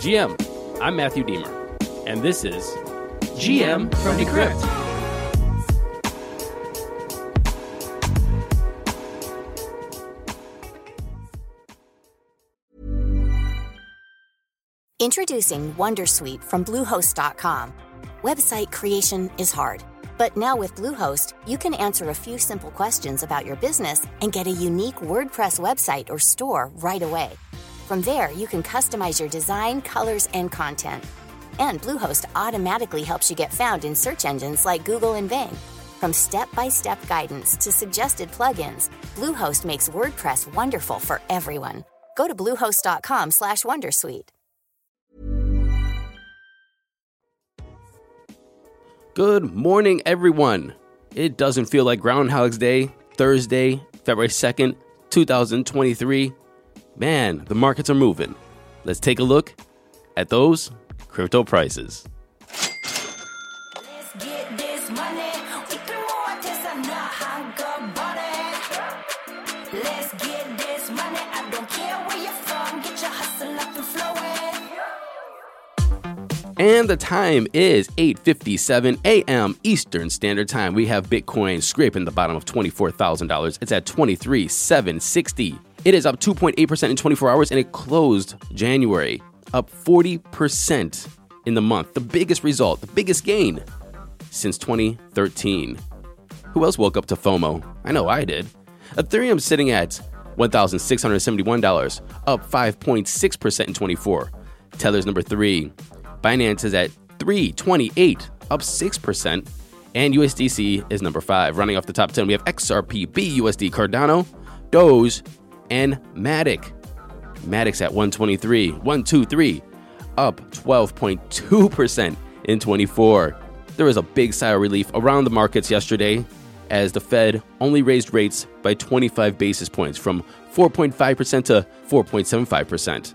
GM, I'm Matthew Diemer, and this is GM from Decrypt. Introducing Wondersuite from Bluehost.com. Website creation is hard, but now with Bluehost, you can answer a few simple questions about your business and get a unique WordPress website or store right away. From there, you can customize your design, colors, and content. And Bluehost automatically helps you get found in search engines like Google and Bing. From step-by-step guidance to suggested plugins, Bluehost makes WordPress wonderful for everyone. Go to bluehost.com/wondersuite. Good morning, everyone. It doesn't feel like Groundhog's Day, Thursday, February 2nd, 2023. Man, the markets are moving. Let's take a look at those crypto prices. Let's get this money. We can more this and not hang up about it. Let's get this money. I don't care where you're from. Get your hustle up and flowing. And the time is 8:57 a.m. Eastern Standard Time. We have Bitcoin scraping the bottom of $24,000. It's at $23,760. It is up 2.8% in 24 hours, and it closed January up 40% in the month. The biggest result, the biggest gain since 2013. Who else woke up to FOMO? I know I did. Ethereum sitting at $1,671, up 5.6% in 24. Tether's number 3. Binance is at $328, up 6%. And USDC is number 5. Running off the top 10, we have XRPB, USD, Cardano, DOGE, and Matic. Matic's at 123, up 12.2% in 24. There was a big sigh of relief around the markets yesterday as the Fed only raised rates by 25 basis points from 4.5% to 4.75%.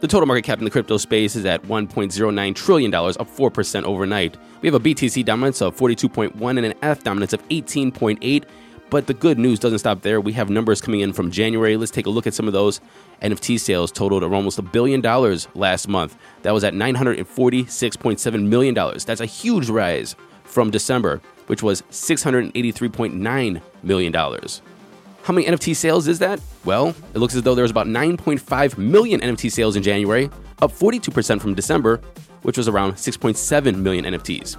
The total market cap in the crypto space is at $1.09 trillion, up 4% overnight. We have a BTC dominance of 42.1 and an ETH dominance of 18.8. But the good news doesn't stop there. We have numbers coming in from January. Let's take a look at some of those. NFT sales totaled almost $1 billion last month. That was at $946.7 million. That's a huge rise from December, which was $683.9 million. How many NFT sales is that? Well, it looks as though there's about 9.5 million NFT sales in January, up 42% from December, which was around 6.7 million NFTs.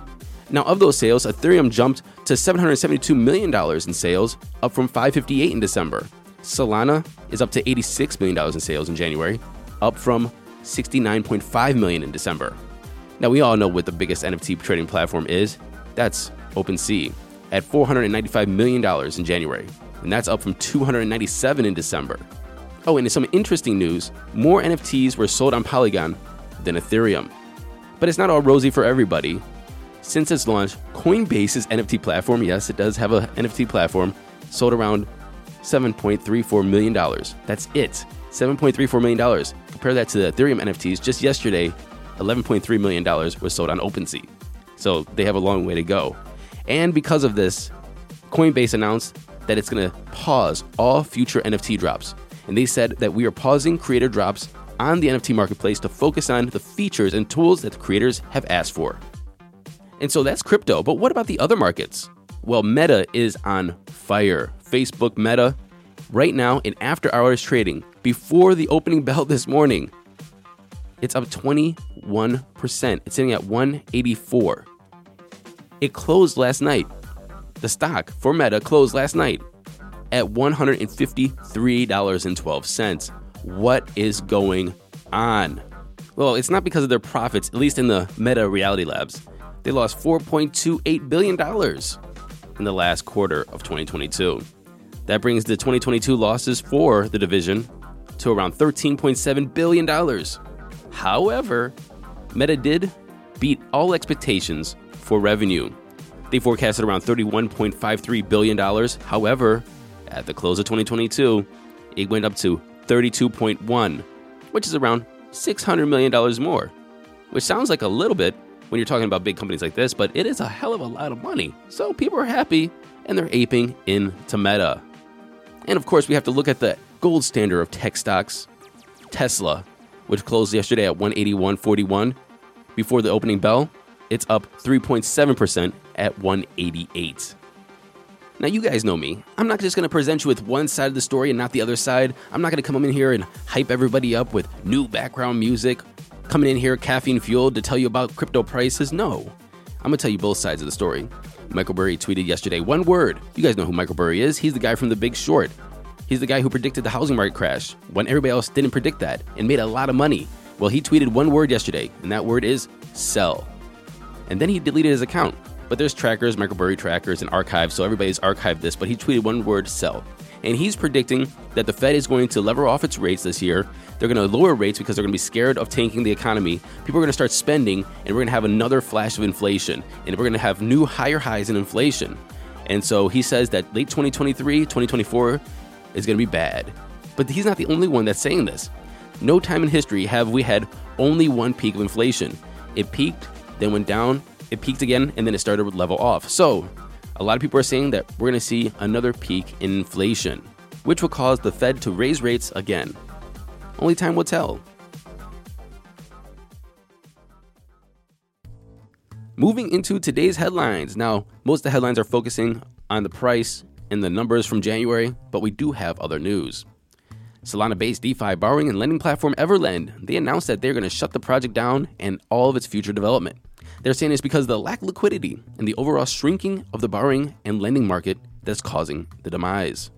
Now, of those sales, Ethereum jumped to $772 million in sales, up from $558 in December. Solana is up to $86 million in sales in January, up from $69.5 million in December. Now, we all know what the biggest NFT trading platform is. That's OpenSea at $495 million in January, and that's up from $297 in December. Oh, and in some interesting news, more NFTs were sold on Polygon than Ethereum. But it's not all rosy for everybody. Since its launch, Coinbase's NFT platform, yes, it does have an NFT platform, sold around $7.34 million. That's it, $7.34 million. Compare that to the Ethereum NFTs. Just yesterday, $11.3 million was sold on OpenSea. So they have a long way to go. And because of this, Coinbase announced that it's going to pause all future NFT drops. And they said that we are pausing creator drops on the NFT marketplace to focus on the features and tools that the creators have asked for. And so that's crypto. But what about the other markets? Well, Meta is on fire. Facebook Meta, right now in after hours trading, before the opening bell this morning, it's up 21%. It's sitting at 184. It closed last night. The stock for Meta closed last night at $153.12. What is going on? Well, it's not because of their profits, at least in the Meta Reality Labs. They lost $4.28 billion in the last quarter of 2022. That brings the 2022 losses for the division to around $13.7 billion. However, Meta did beat all expectations for revenue. They forecasted around $31.53 billion. However, at the close of 2022, it went up to $32.1, which is around $600 million more, which sounds like a little bit when you're talking about big companies like this, but it is a hell of a lot of money. So people are happy, and they're aping into Meta. And of course, we have to look at the gold standard of tech stocks, Tesla. which closed yesterday at 181.41. Before the opening bell, it's up 3.7% at 188. Now, you guys know me. I'm not just going to present you with one side of the story and not the other side. I'm not going to come in here and hype everybody up with new background music, coming in here caffeine-fueled to tell you about crypto prices. No, I'm going to tell you both sides of the story. Michael Burry tweeted yesterday, one word. You guys know who Michael Burry is. He's the guy from The Big Short. He's the guy who predicted the housing market crash when everybody else didn't predict that and made a lot of money. Well, he tweeted one word yesterday, and that word is sell. And then he deleted his account. But there's trackers, Michael Burry trackers, and archives, so everybody's archived this. But he tweeted one word, sell. And he's predicting that the Fed is going to lever off its rates this year. They're going to lower rates because they're going to be scared of tanking the economy. People are going to start spending, and we're going to have another flash of inflation. And we're going to have new higher highs in inflation. And so he says that late 2023, 2024 is going to be bad. But he's not the only one that's saying this. No time in history have we had only one peak of inflation. It peaked, then went down. It peaked again, and then it started to level off. So a lot of people are saying that we're going to see another peak in inflation, which will cause the Fed to raise rates again. Only time will tell. Moving into today's headlines. Now, most of the headlines are focusing on the price and the numbers from January, but we do have other news. Solana-based DeFi borrowing and lending platform Everlend, they announced that they're going to shut the project down and all of its future development. They're saying it's because of the lack of liquidity and the overall shrinking of the borrowing and lending market that's causing the demise.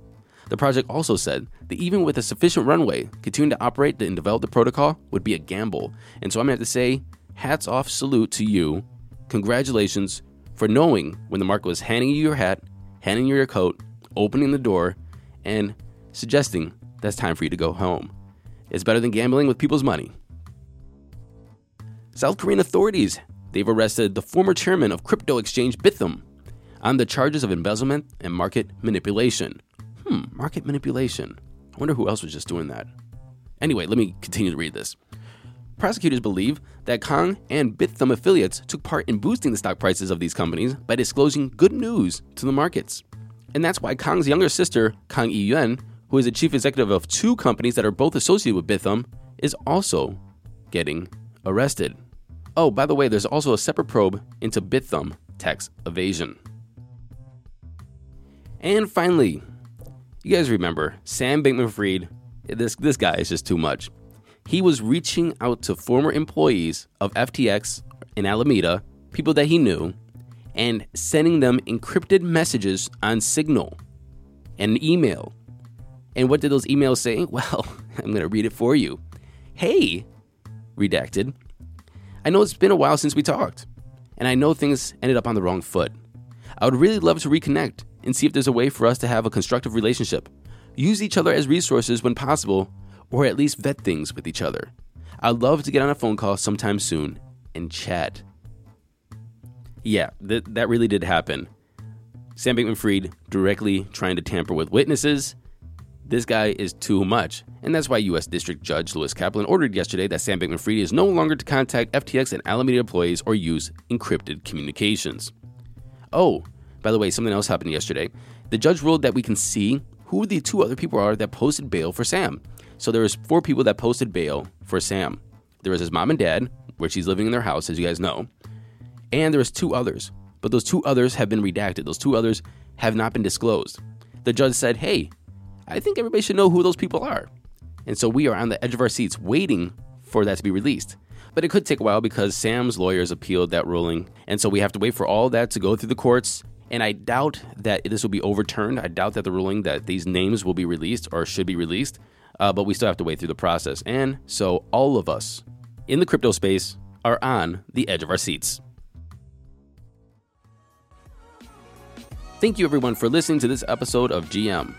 The project also said that even with a sufficient runway, continuing to operate and develop the protocol would be a gamble. And so I'm going to have to say, hats off, salute to you. Congratulations for knowing when the market was handing you your hat, handing you your coat, opening the door, and suggesting that's time for you to go home. It's better than gambling with people's money. South Korean authorities, they've arrested the former chairman of crypto exchange Bithumb on the charges of embezzlement and market manipulation. Market manipulation. I wonder who else was just doing that. Anyway, let me continue to read this. Prosecutors believe that Kang and Bithumb affiliates took part in boosting the stock prices of these companies by disclosing good news to the markets. And that's why Kang's younger sister, Kang Yi-yuan, who is the chief executive of two companies that are both associated with Bithumb, is also getting arrested. Oh, by the way, there's also a separate probe into Bithumb tax evasion. And finally, you guys remember Sam Bankman-Fried. This guy is just too much. He was reaching out to former employees of FTX and Alameda, people that he knew, and sending them encrypted messages on Signal and email. And what did those emails say? Well, I'm going to read it for you. Hey, redacted. I know it's been a while since we talked, and I know things ended up on the wrong foot. I would really love to reconnect and see if there's a way for us to have a constructive relationship, use each other as resources when possible, or at least vet things with each other. I'd love to get on a phone call sometime soon and chat. Yeah, that really did happen. Sam Bankman-Fried directly trying to tamper with witnesses. This guy is too much, and that's why U.S. District Judge Louis Kaplan ordered yesterday that Sam Bankman-Fried is no longer to contact FTX and Alameda employees or use encrypted communications. Oh, by the way, something else happened yesterday. The judge ruled that we can see who the two other people are that posted bail for Sam. So there was four people that posted bail for Sam. There was his mom and dad, where she's living in their house, as you guys know, and there was two others. But those two others have been redacted. Those two others have not been disclosed. The judge said, hey, I think everybody should know who those people are. And so we are on the edge of our seats waiting for that to be released. But it could take a while because Sam's lawyers appealed that ruling. And so we have to wait for all that to go through the courts. And I doubt that this will be overturned. I doubt that the ruling that these names will be released or should be released. But we still have to wait through the process. And so all of us in the crypto space are on the edge of our seats. Thank you everyone for listening to this episode of GM.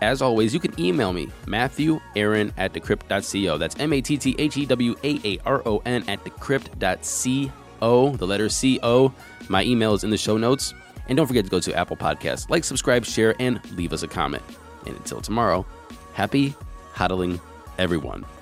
As always, you can email me, MatthewAaron@decrypt.co. That's MatthewAaron@decrypt.co, the letter CO. My email is in the show notes. And don't forget to go to Apple Podcasts, like, subscribe, share, and leave us a comment. And until tomorrow, happy hodling, everyone.